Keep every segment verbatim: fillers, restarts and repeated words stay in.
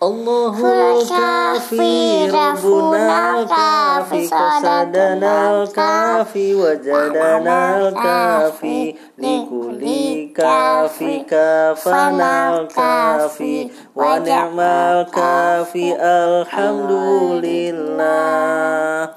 Allahul kafi, Rabbuna kafi, Qasadana kafi, Wajadana kafi, Likuli kafi, Kafana kafi, Wa ni'mal kafi, Alhamdulillah.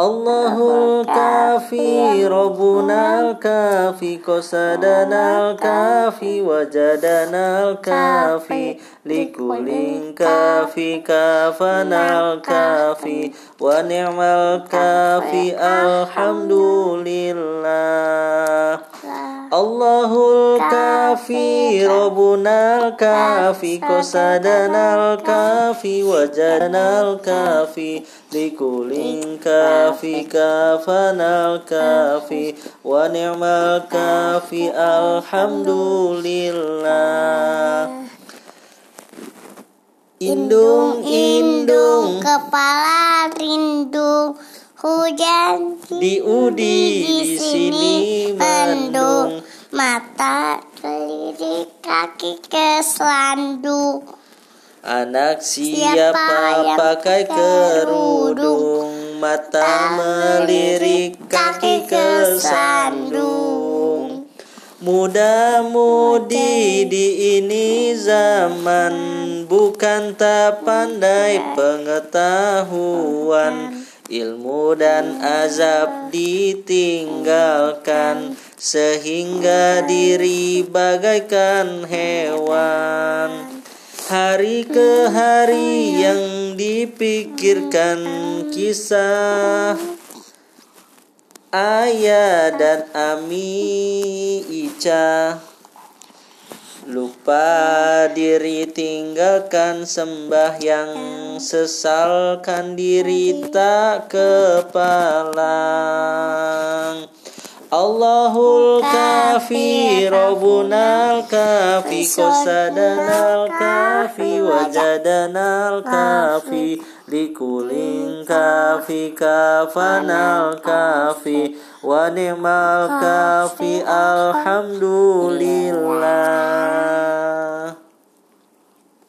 Allahul kafi, Rabbuna kafi, Qasadana kafi, Wajadana kafi, Likulin kafi, Kafana kafi, Wa ni'mal kafi, Alhamdulillah. Allahul kafi, Rabbuna kafi, Qasadana kafi, Wajadana kafi, Likulin kafi, Kafana kafi, Wa ni'mal kafi, Alhamdulillah. Indung, indung, kepala rindu, hujan diudi di sini mendung, mata kelirik, kaki keslandung. Anak siapa pakai kerudung, mata melirik, kaki kesandung. Muda-mudi di ini zaman, bukan tak pandai pengetahuan. Ilmu dan azab ditinggalkan, sehingga diri bagaikan hewan. Hari ke hari yang dipikirkan, kisah Ayah dan Ami Ica. Lupa diri tinggalkan sembahyang, sesalkan diri tak kepalang. Allahul kafi, Rabbuna kafi, Qasadana kafi, Wajadana kafi, Likulin kafi, Kafana kafi, Wa ni'mal kafi, Alhamdulillah.